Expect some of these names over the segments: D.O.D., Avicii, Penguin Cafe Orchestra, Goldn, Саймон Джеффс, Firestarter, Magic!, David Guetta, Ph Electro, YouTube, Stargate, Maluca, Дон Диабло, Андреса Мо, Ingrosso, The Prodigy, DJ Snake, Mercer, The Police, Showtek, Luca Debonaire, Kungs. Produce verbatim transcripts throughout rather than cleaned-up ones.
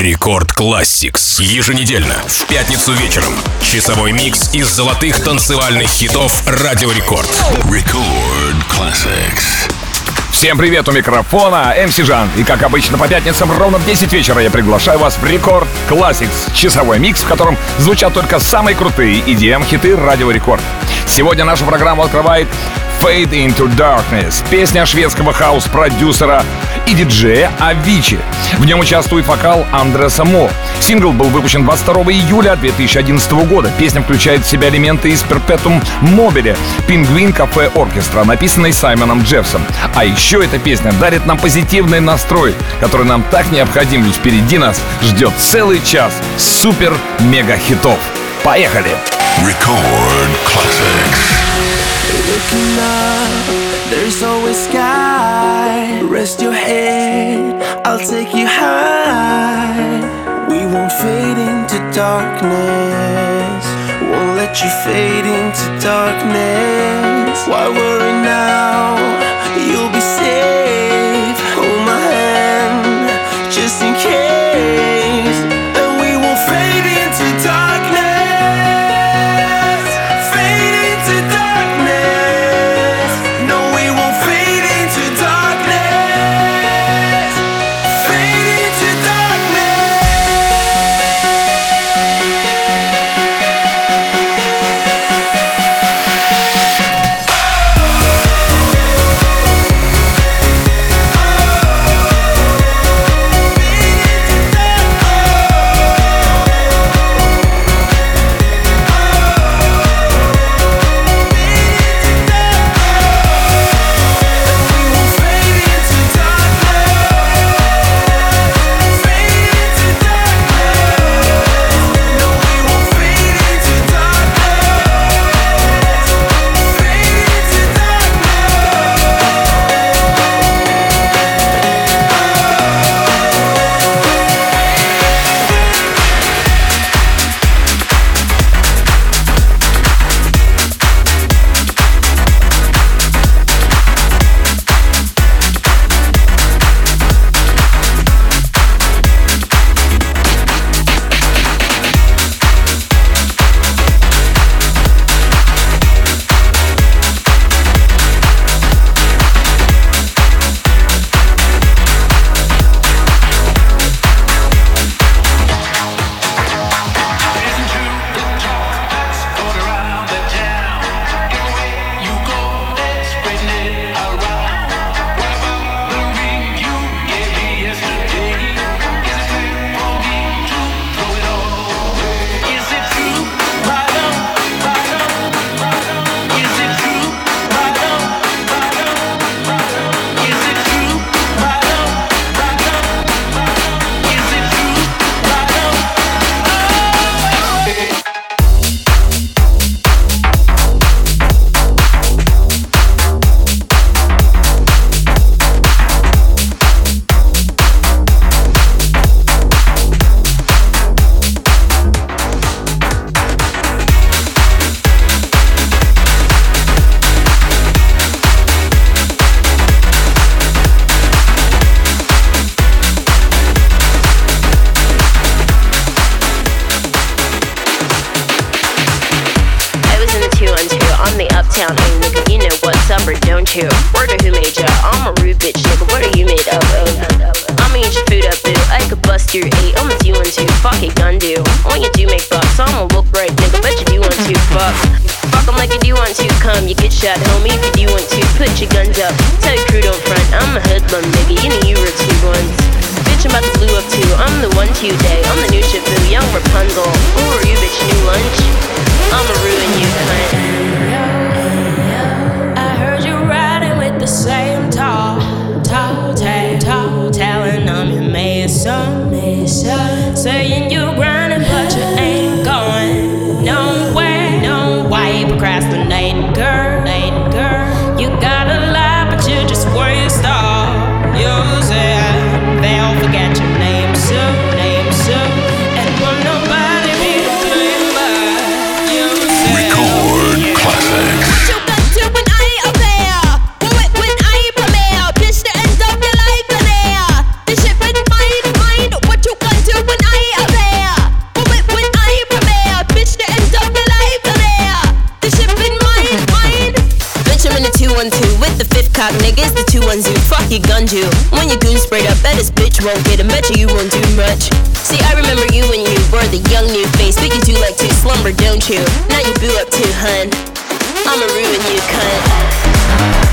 Рекорд Classics. Еженедельно, в пятницу вечером. Часовой микс из золотых танцевальных хитов Радио Рекорд. Рекорд Classics. Всем привет, у микрофона эм си Жан. И как обычно по пятницам ровно в десять вечера я приглашаю вас в Рекорд Classics. Часовой микс, в котором звучат только самые крутые и ди эм-хиты Радио Рекорд. Сегодня нашу программу открывает Fade into Darkness, песня шведского хаус-продюсера и диджея Avicii. В нем участвует вокал Андреса Мо. Сингл был выпущен двадцать второго июля две тысячи одиннадцатого года. Песня включает в себя элементы из Perpetuum Mobile, Penguin Cafe Orchestra, написанной Саймоном Джеффсом. А еще эта песня дарит нам позитивный настрой, который нам так необходим, ведь впереди нас ждет целый час супер-мега-хитов. Поехали! Record Classics. Looking up, there's always sky. Rest your head, I'll take you high. We won't fade into darkness. Won't let you fade into darkness. Why worry now? You'll be safe. Hold my hand, just in case. When won't get him, bet you you won't do much. See, I remember you when you were the young new face, but you do like to slumber, don't you? Now you boo up too, hun. I'ma ruin you, cunt.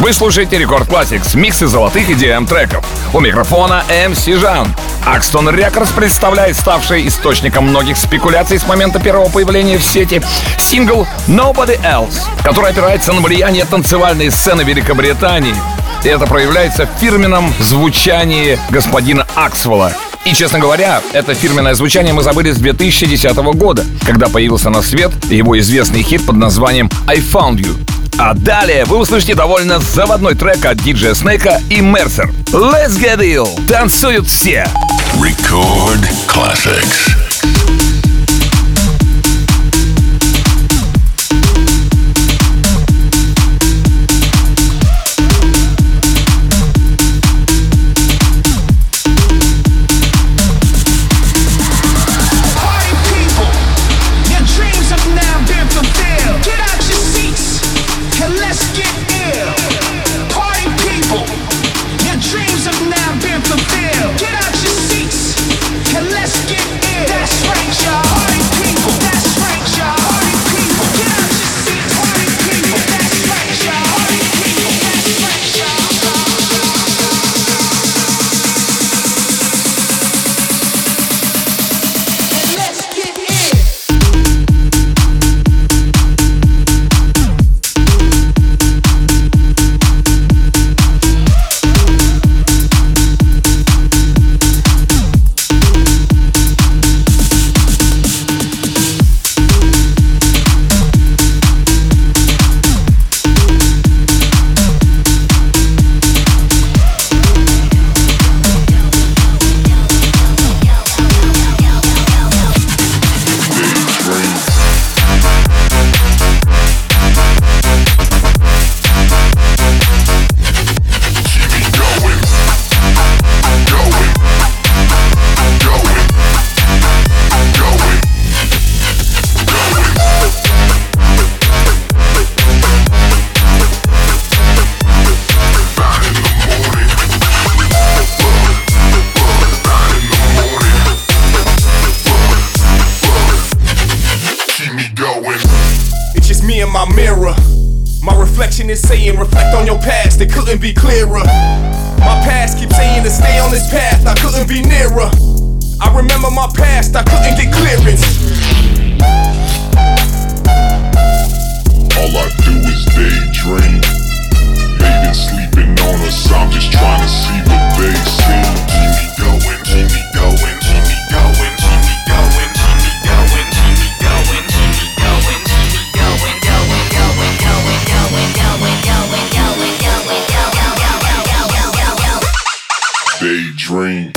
Вы слушаете Рекорд Classics, миксы золотых и ди эм-треков. У микрофона эм си Жан. Axton Records представляет ставший источником многих спекуляций с момента первого появления в сети сингл «Nobody Else», который опирается на влияние танцевальной сцены Великобритании. И это проявляется в фирменном звучании господина Axwell. И, честно говоря, это фирменное звучание мы забыли с две тысячи десятого года, когда появился на свет его известный хит под названием «I Found You». А далее вы услышите довольно заводной трек от ди джей Snake и Mercer. Let's get ill! Танцуют все! Record Classics. Now been fulfilled. Get out your seats and let's get in. my mirror. My reflection is saying, reflect on your past, it couldn't be clearer. My past keeps saying to stay on this path, I couldn't be nearer. I remember my past, I couldn't get clearance. All I do is daydream. They've been sleeping on us, I'm just trying to see what they see. Keep me going, keep me going, keep me going, keep me going, keep me going, keep me going, keep me going, keep me going, going, going, going, going, going, going, going, going, going, going. Daydream.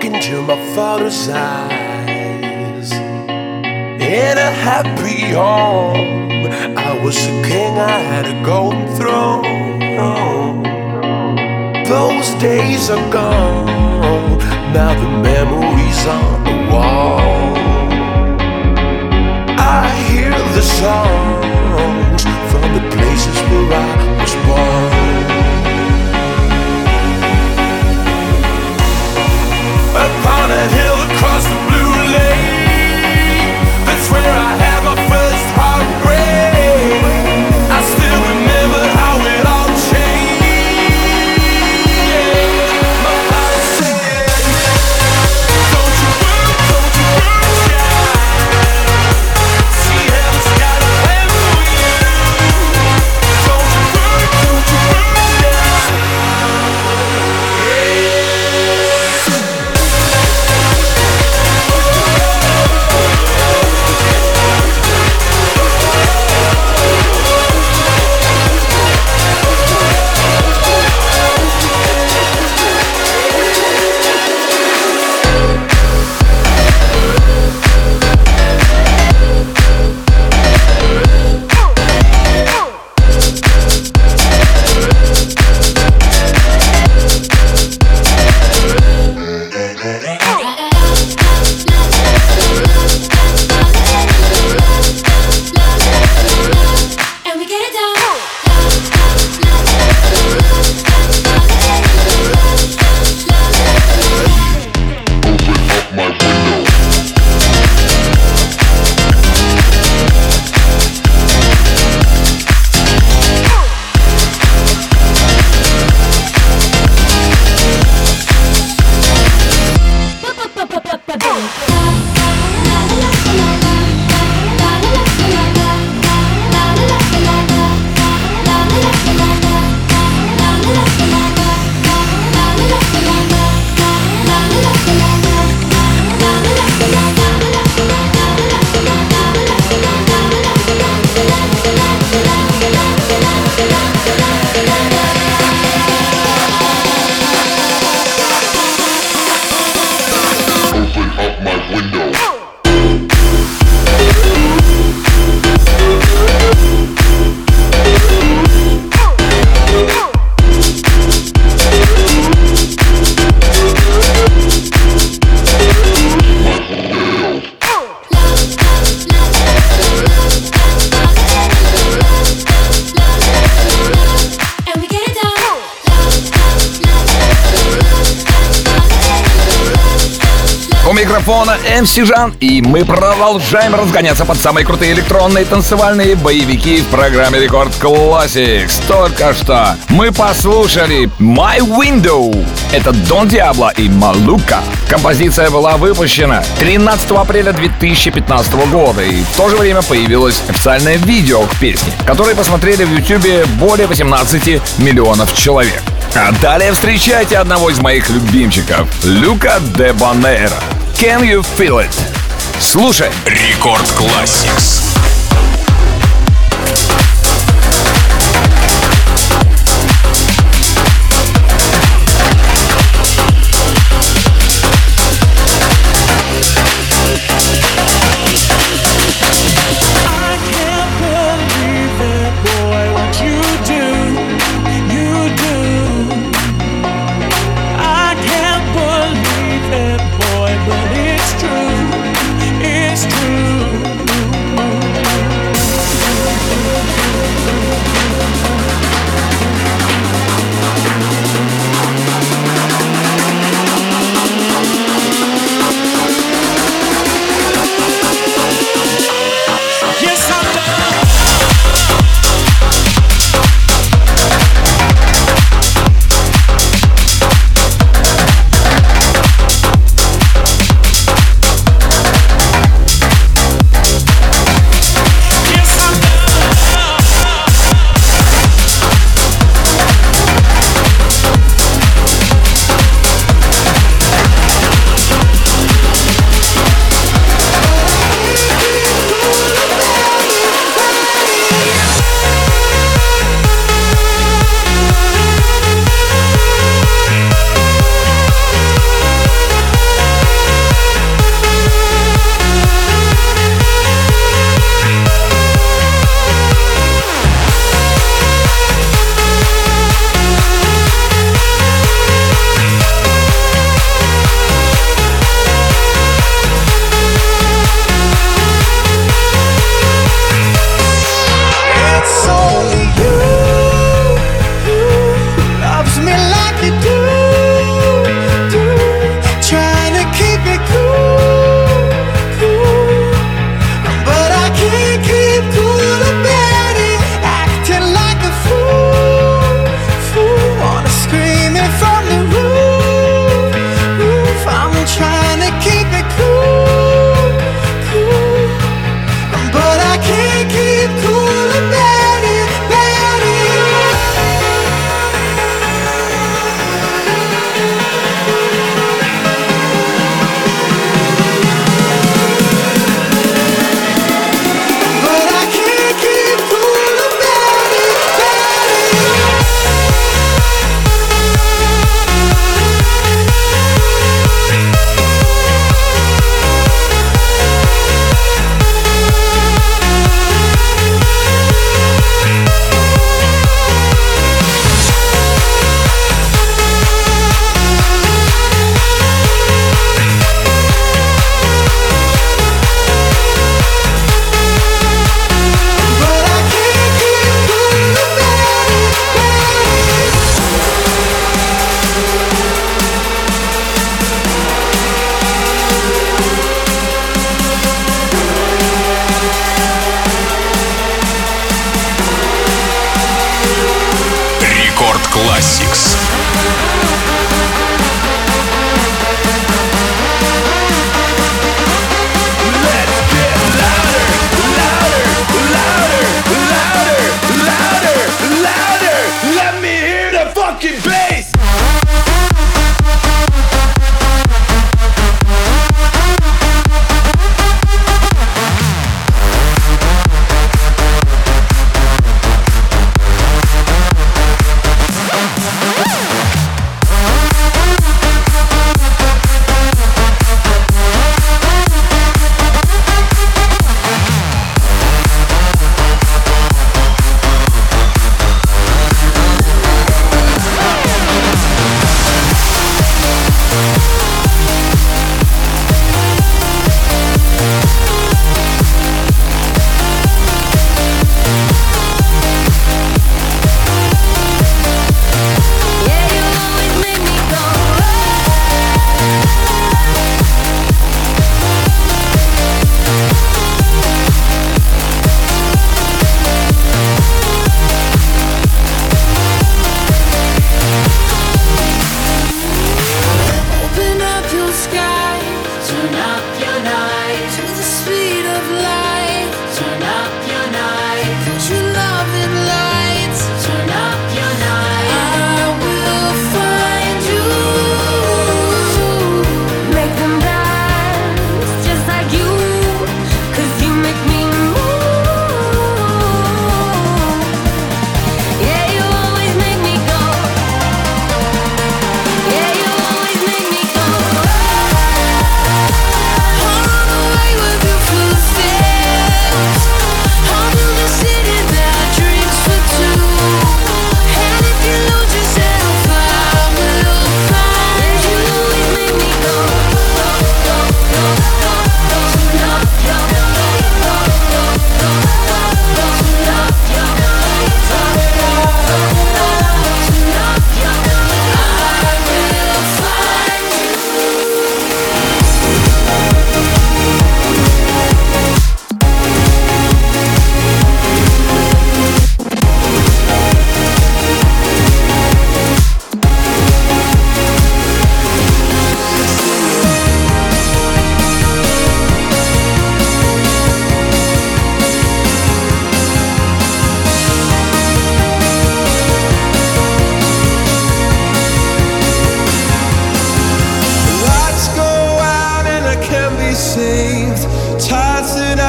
Don't you микрофона эм си Жан, и мы продолжаем разгоняться под самые крутые электронные танцевальные боевики в программе Record Classics. Только что мы послушали My Window. Это Дон Диабло и Maluca. Композиция была выпущена тринадцатого апреля две тысячи пятнадцатого года, и в то же время появилось официальное видео к песне, которое посмотрели в YouTube более восемнадцати миллионов человек. А далее встречайте одного из моих любимчиков, Luca Debonaire. Can you feel it? Слушай, Record Classics.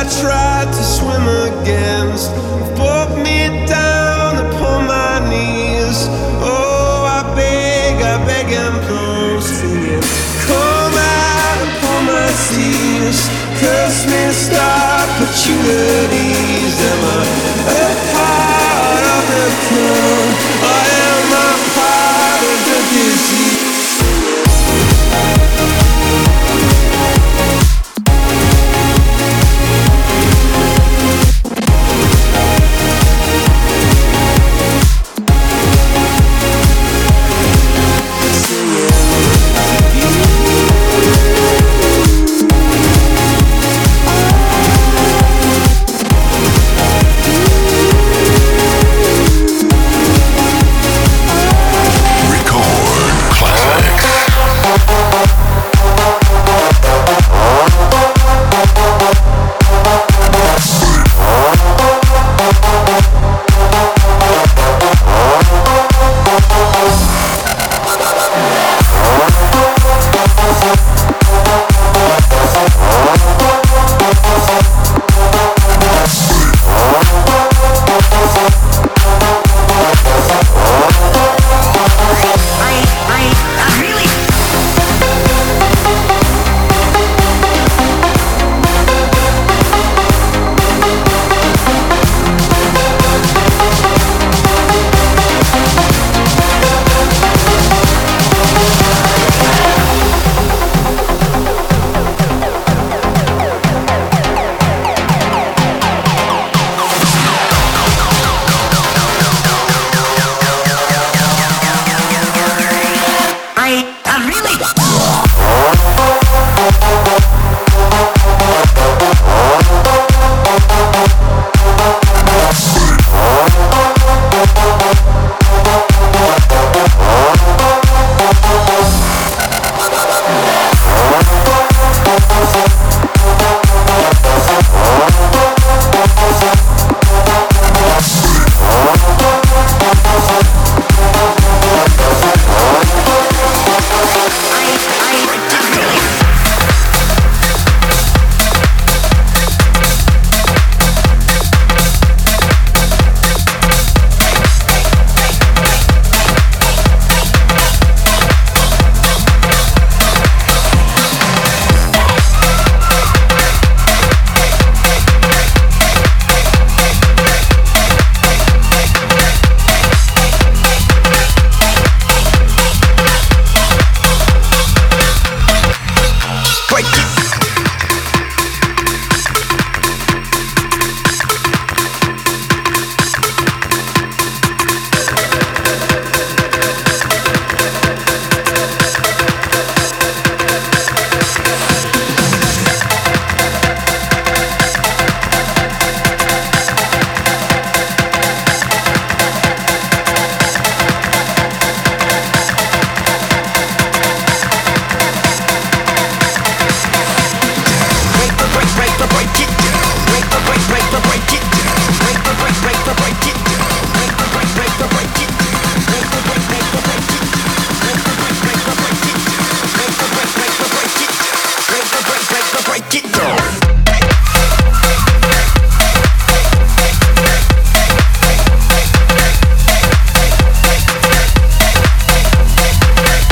I tried to swim against brought me down upon my knees. Oh, I beg, I beg and plead, singing, come out upon my seas, curse missed opportunities. Am I a part of the crew, or am I part of the disease?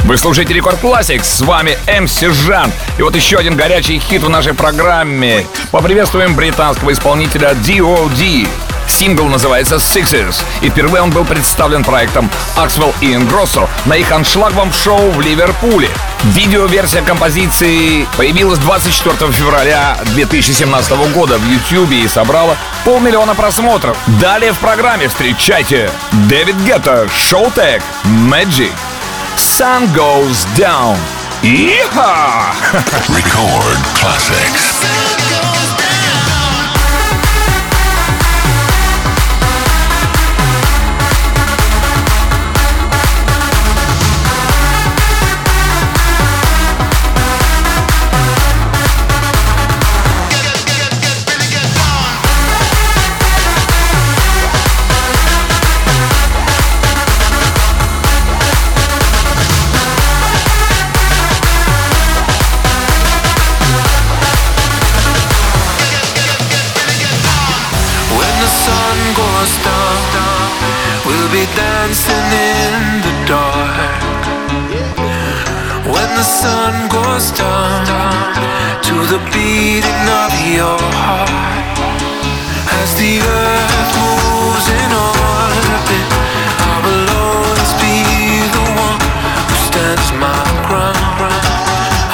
Вы слушаете Рекорд Classics, с вами эм си Жан. И вот еще один горячий хит в нашей программе. Поприветствуем британского исполнителя ди о ди. Сингл называется Sixes, и впервые он был представлен проектом Axwell и Ingrosso на их аншлаговом шоу в Ливерпуле. Видеоверсия композиции появилась двадцать четвёртого февраля две тысячи семнадцатого года в YouTube и собрала полмиллиона просмотров. Далее в программе встречайте Дэвид Гетта, Showtek, Magic. Sun goes down. Yeehaw! Record classics. sun goes down to the beating of your heart. As the earth moves in orbit, I will always be the one who stands my ground.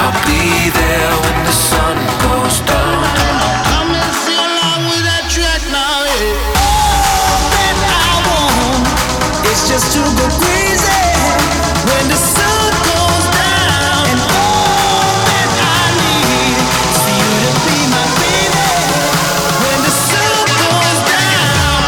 I'll be there when the sun goes down. I'm dancing along with that track now, yeah. All that I want is just to go crazy when the sun goes down. And all that I need is for you to be my baby when the sun goes down.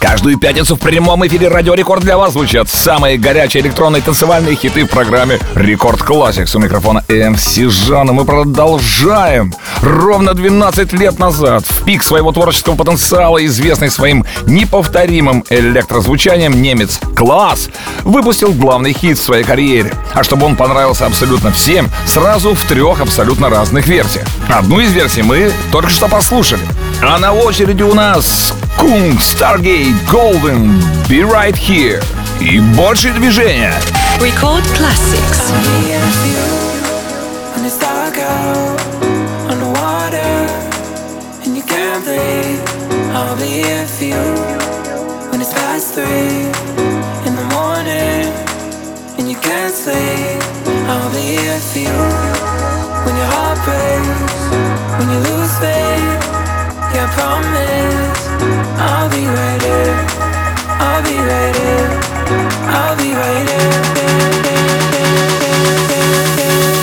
Каждую пятницу в прямом эфире Радио Рекорд для вас звучат самые горячие электронные танцевальные хиты в программе Рекорд Classics. У микрофона эм си Жанна. Мы продолжаем. Ровно двенадцать лет назад, в пик своего творческого потенциала, известный своим неповторимым электрозвучанием, немец Klaas выпустил главный хит в своей карьере. А чтобы он понравился абсолютно всем, сразу в трех абсолютно разных версиях. Одну из версий мы только что послушали. А на очереди у нас Kungs, Stargate, Goldn, Be Right Here и больше движения. Record Classics. Yeah, promise I'll be right there. I'll be right there. I'll be right there. there, there, there, there, there, there, there.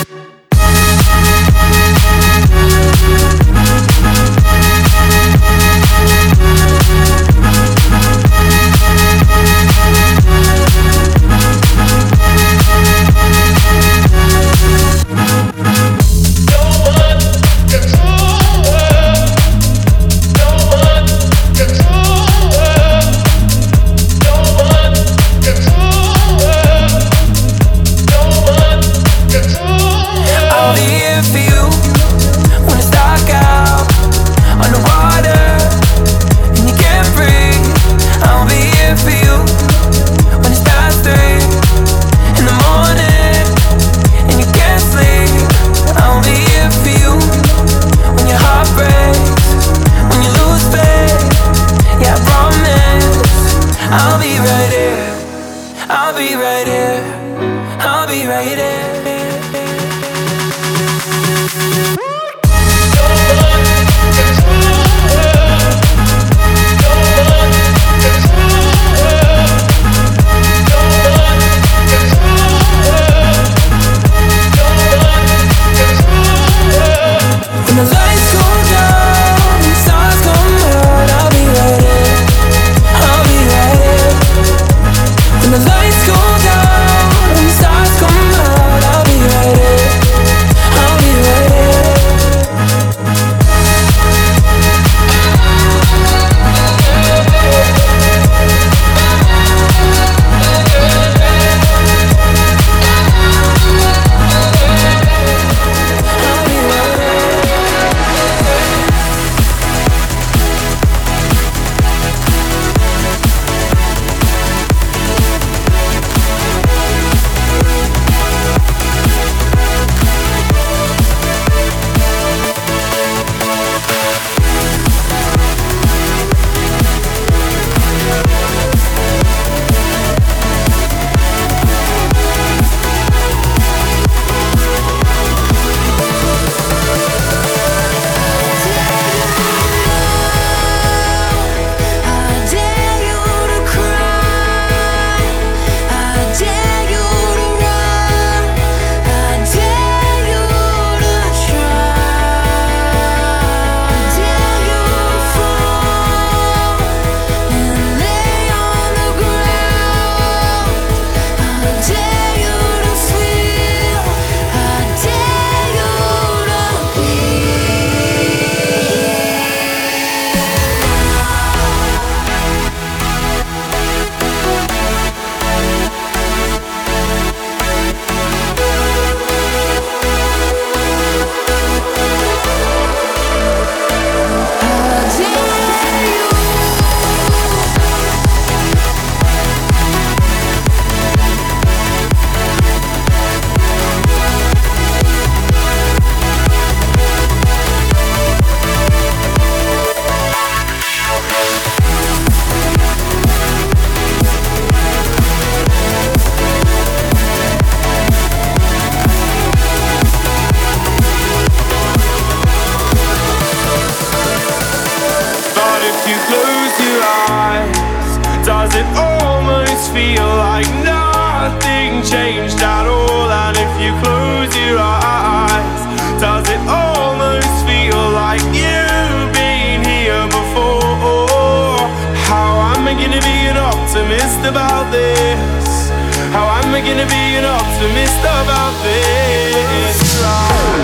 optimist about this. How am I gonna be an optimist about this? Right.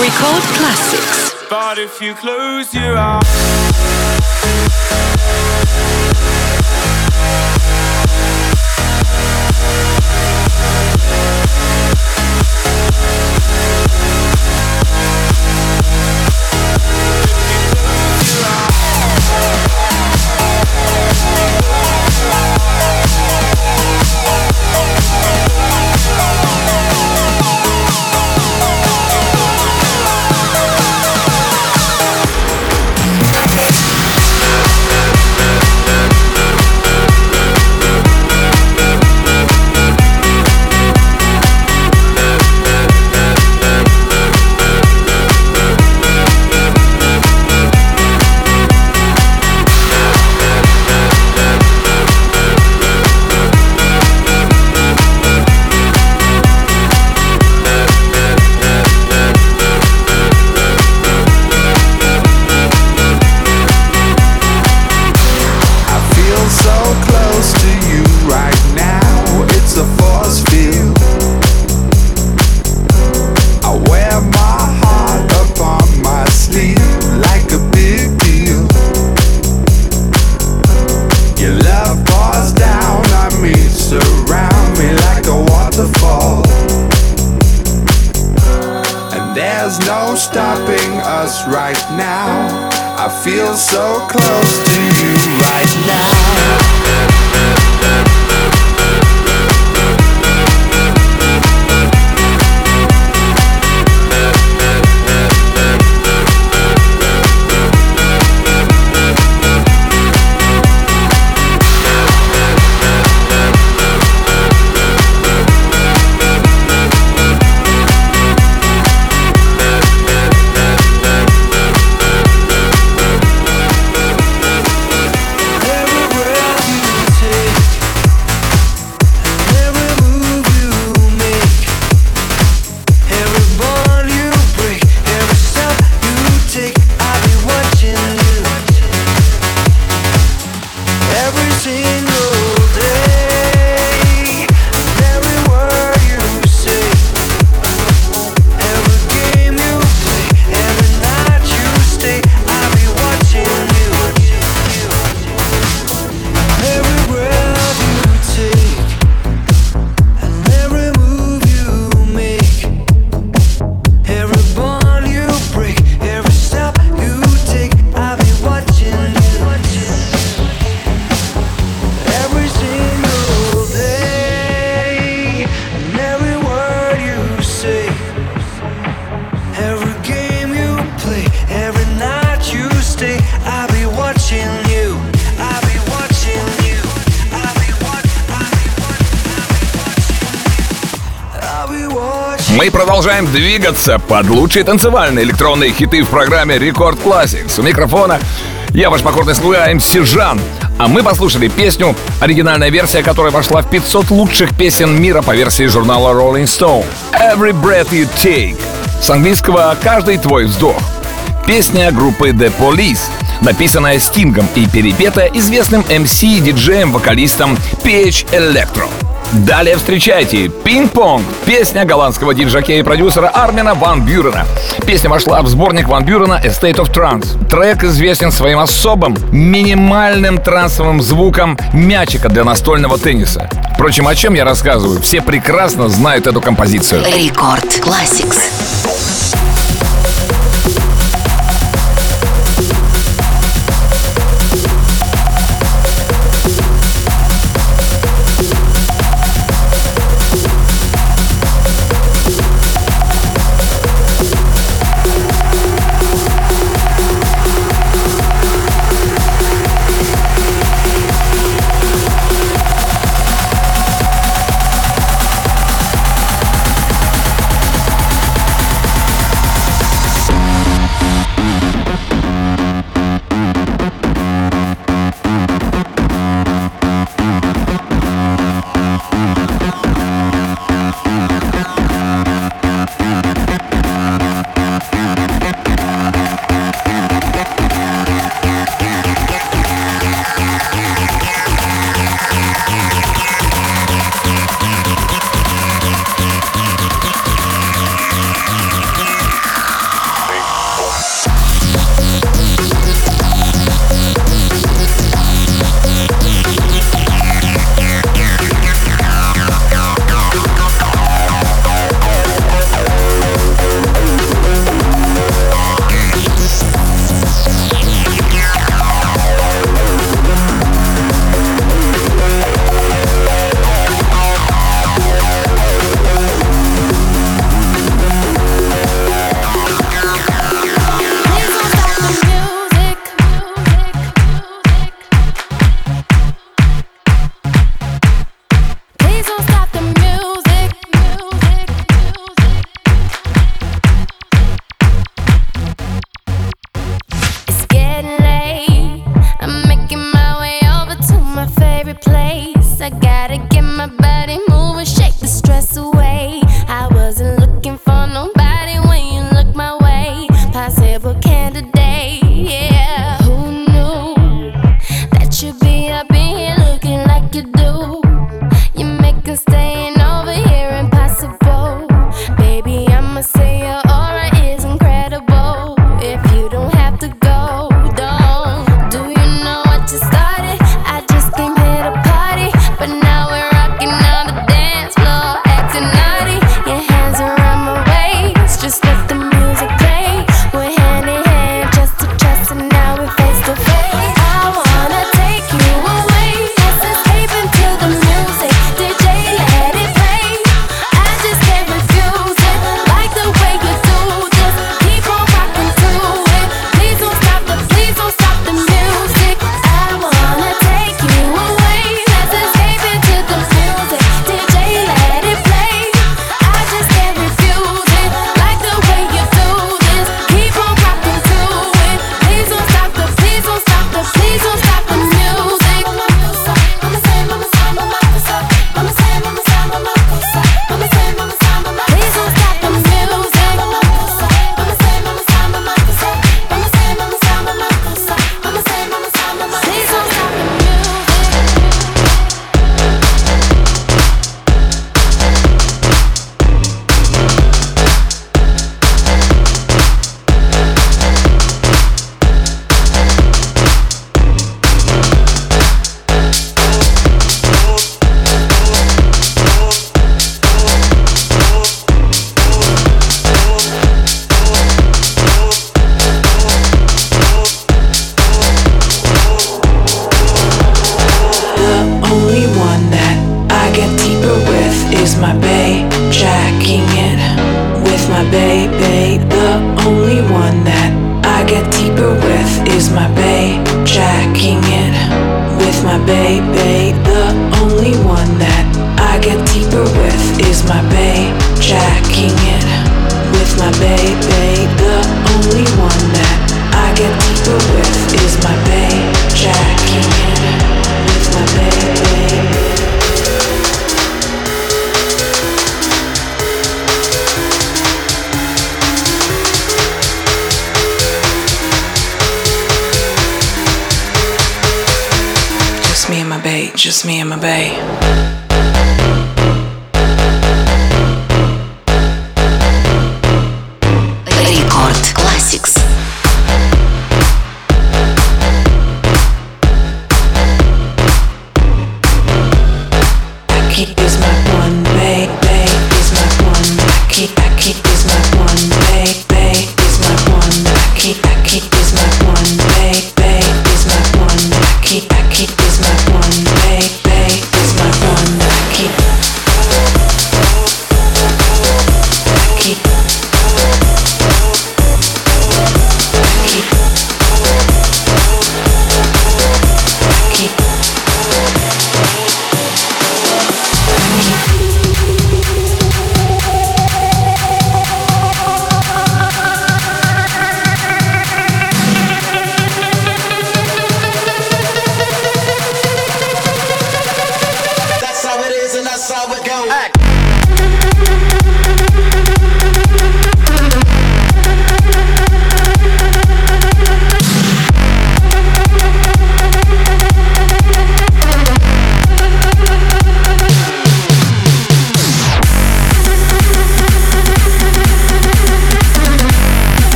Record classics. But if you close your eyes, продолжаем двигаться под лучшие танцевальные электронные хиты в программе Record Classics. У микрофона я, ваш покорный слуга, эм си Жан. А мы послушали песню, оригинальная версия которой вошла в пятьсот лучших песен мира по версии журнала Rolling Stone. Every breath you take. С английского «Каждый твой вздох». Песня группы The Police, написанная Стингом и перепета известным эм си, диджеем, вокалистом Ph Electro. Далее встречайте «Пинг-понг» — песня голландского диджея и продюсера Армина Ван Бюрена. Песня вошла в сборник Ван Бюрена «Estate of Trance». Трек известен своим особым, минимальным трансовым звуком мячика для настольного тенниса. Впрочем, о чем я рассказываю, все прекрасно знают эту композицию. Record Classics. making it with my baby. The only one that I get deeper with is my babe. Jacking it with my baby. The only one that I get deeper with is my babe. Jacking it with my baby. Just me and my bae.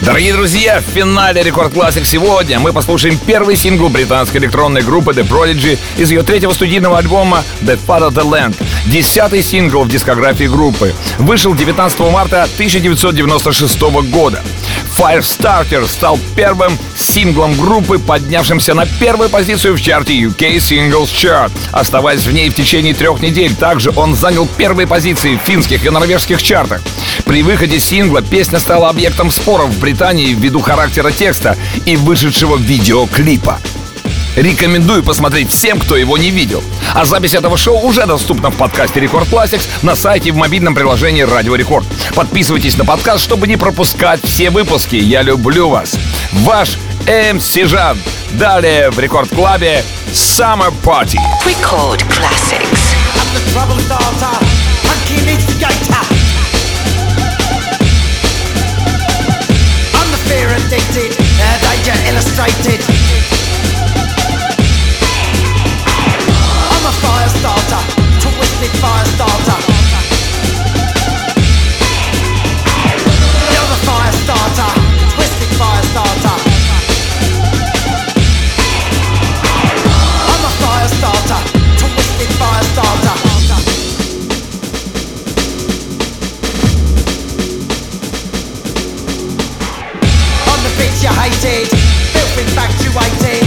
Дорогие друзья, в финале Рекорд Классик сегодня мы послушаем первый сингл британской электронной группы The Prodigy из ее третьего студийного альбома The Fat of the Land. десятый сингл в дискографии группы. Вышел девятнадцатого марта тысяча девятьсот девяносто шестого года. Firestarter стал первым синглом группы, поднявшимся на первую позицию в чарте ю кей Singles Chart. Оставаясь в ней в течение трех недель, также он занял первые позиции в финских и норвежских чартах. При выходе сингла песня стала объектом споров в Британии ввиду характера текста и вышедшего видеоклипа. Рекомендую посмотреть всем, кто его не видел. А запись этого шоу уже доступна в подкасте Record Classics на сайте и в мобильном приложении Радио Рекорд. Подписывайтесь на подкаст, чтобы не пропускать все выпуски. Я люблю вас. Ваш эм си Жан. Далее в Рекорд Клабе Summer Party. Record Classics. Firestarter, twisted firestarter. You're the firestarter, twisted firestarter. I'm a firestarter, twisted firestarter. I'm the bitch you hated, filth infatuated.